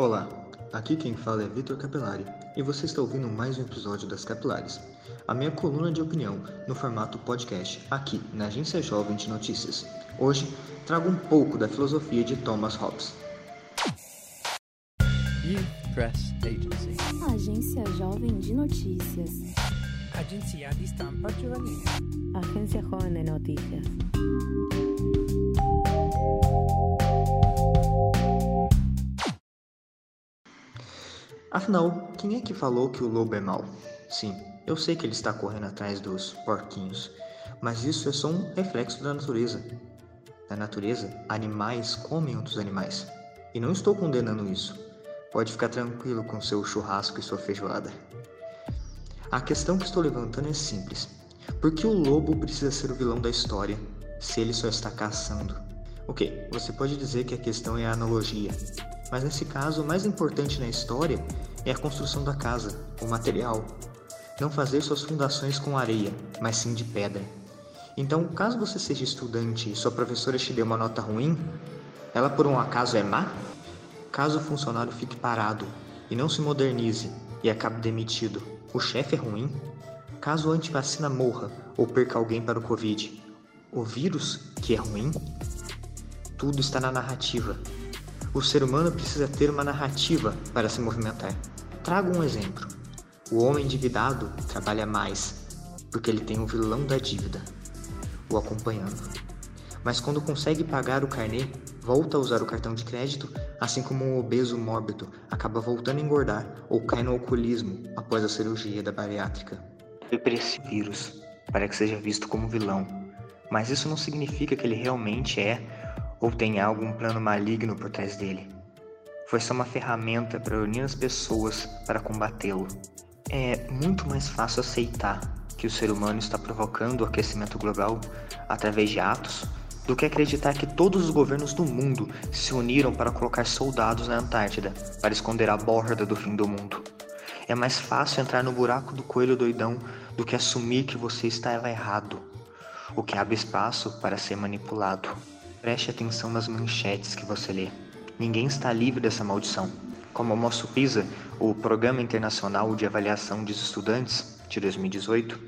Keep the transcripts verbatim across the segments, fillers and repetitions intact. Olá, aqui quem fala é Vitor Capelari e você está ouvindo mais um episódio das Capilares, a minha coluna de opinião no formato podcast aqui na Agência Jovem de Notícias. Hoje trago um pouco da filosofia de Thomas Hobbes. Youth Press Agency. Agência Jovem de Notícias. Agência de Estampa Juvenil. Agência Jovem de Notícias. Afinal, quem é que falou que o lobo é mau? Sim, eu sei que ele está correndo atrás dos porquinhos, mas isso é só um reflexo da natureza. Na natureza, animais comem outros animais. E não estou condenando isso. Pode ficar tranquilo com seu churrasco e sua feijoada. A questão que estou levantando é simples. Por que o lobo precisa ser o vilão da história, se ele só está caçando? Ok, você pode dizer que a questão é a analogia. Mas nesse caso, o mais importante na história é a construção da casa, o material. Não fazer suas fundações com areia, mas sim de pedra. Então, caso você seja estudante e sua professora te dê uma nota ruim, ela por um acaso é má? Caso o funcionário fique parado e não se modernize e acabe demitido, o chefe é ruim? Caso o antivacina morra ou perca alguém para o Covid, o vírus, que é ruim? Tudo está na narrativa. O ser humano precisa ter uma narrativa para se movimentar. Trago um exemplo. O homem endividado trabalha mais, porque ele tem um vilão da dívida, o acompanhando. Mas quando consegue pagar o carnê, volta a usar o cartão de crédito, assim como um obeso mórbido acaba voltando a engordar ou cai no alcoolismo após a cirurgia da bariátrica. Para esse vírus, para que seja visto como vilão. Mas isso não significa que ele realmente é ou tem algum plano maligno por trás dele. Foi só uma ferramenta para unir as pessoas para combatê-lo. É muito mais fácil aceitar que o ser humano está provocando o aquecimento global através de atos do que acreditar que todos os governos do mundo se uniram para colocar soldados na Antártida para esconder a borda do fim do mundo. É mais fácil entrar no buraco do coelho doidão do que assumir que você estava errado, o que abre espaço para ser manipulado. Preste atenção nas manchetes que você lê. Ninguém está livre dessa maldição. Como mostra o Pisa, o Programa Internacional de Avaliação dos Estudantes, de dois mil e dezoito,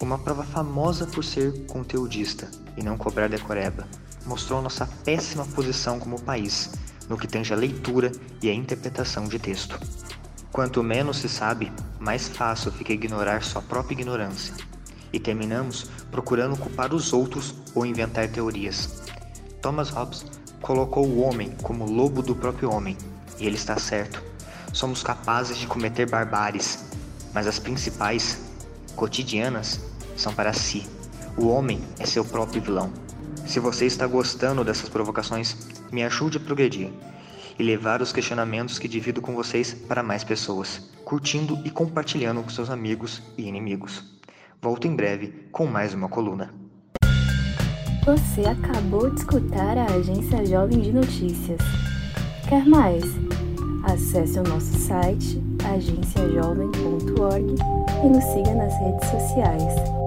uma prova famosa por ser conteudista e não cobrar decoreba, mostrou nossa péssima posição como país, no que tange a leitura e a interpretação de texto. Quanto menos se sabe, mais fácil fica ignorar sua própria ignorância. E terminamos procurando culpar os outros ou inventar teorias. Thomas Hobbes colocou o homem como lobo do próprio homem, e ele está certo. Somos capazes de cometer barbáries, mas as principais, cotidianas, são para si. O homem é seu próprio vilão. Se você está gostando dessas provocações, me ajude a progredir e levar os questionamentos que divido com vocês para mais pessoas, curtindo e compartilhando com seus amigos e inimigos. Volto em breve com mais uma coluna. Você acabou de escutar a Agência Jovem de Notícias. Quer mais? Acesse o nosso site, agência jovem ponto org, e nos siga nas redes sociais.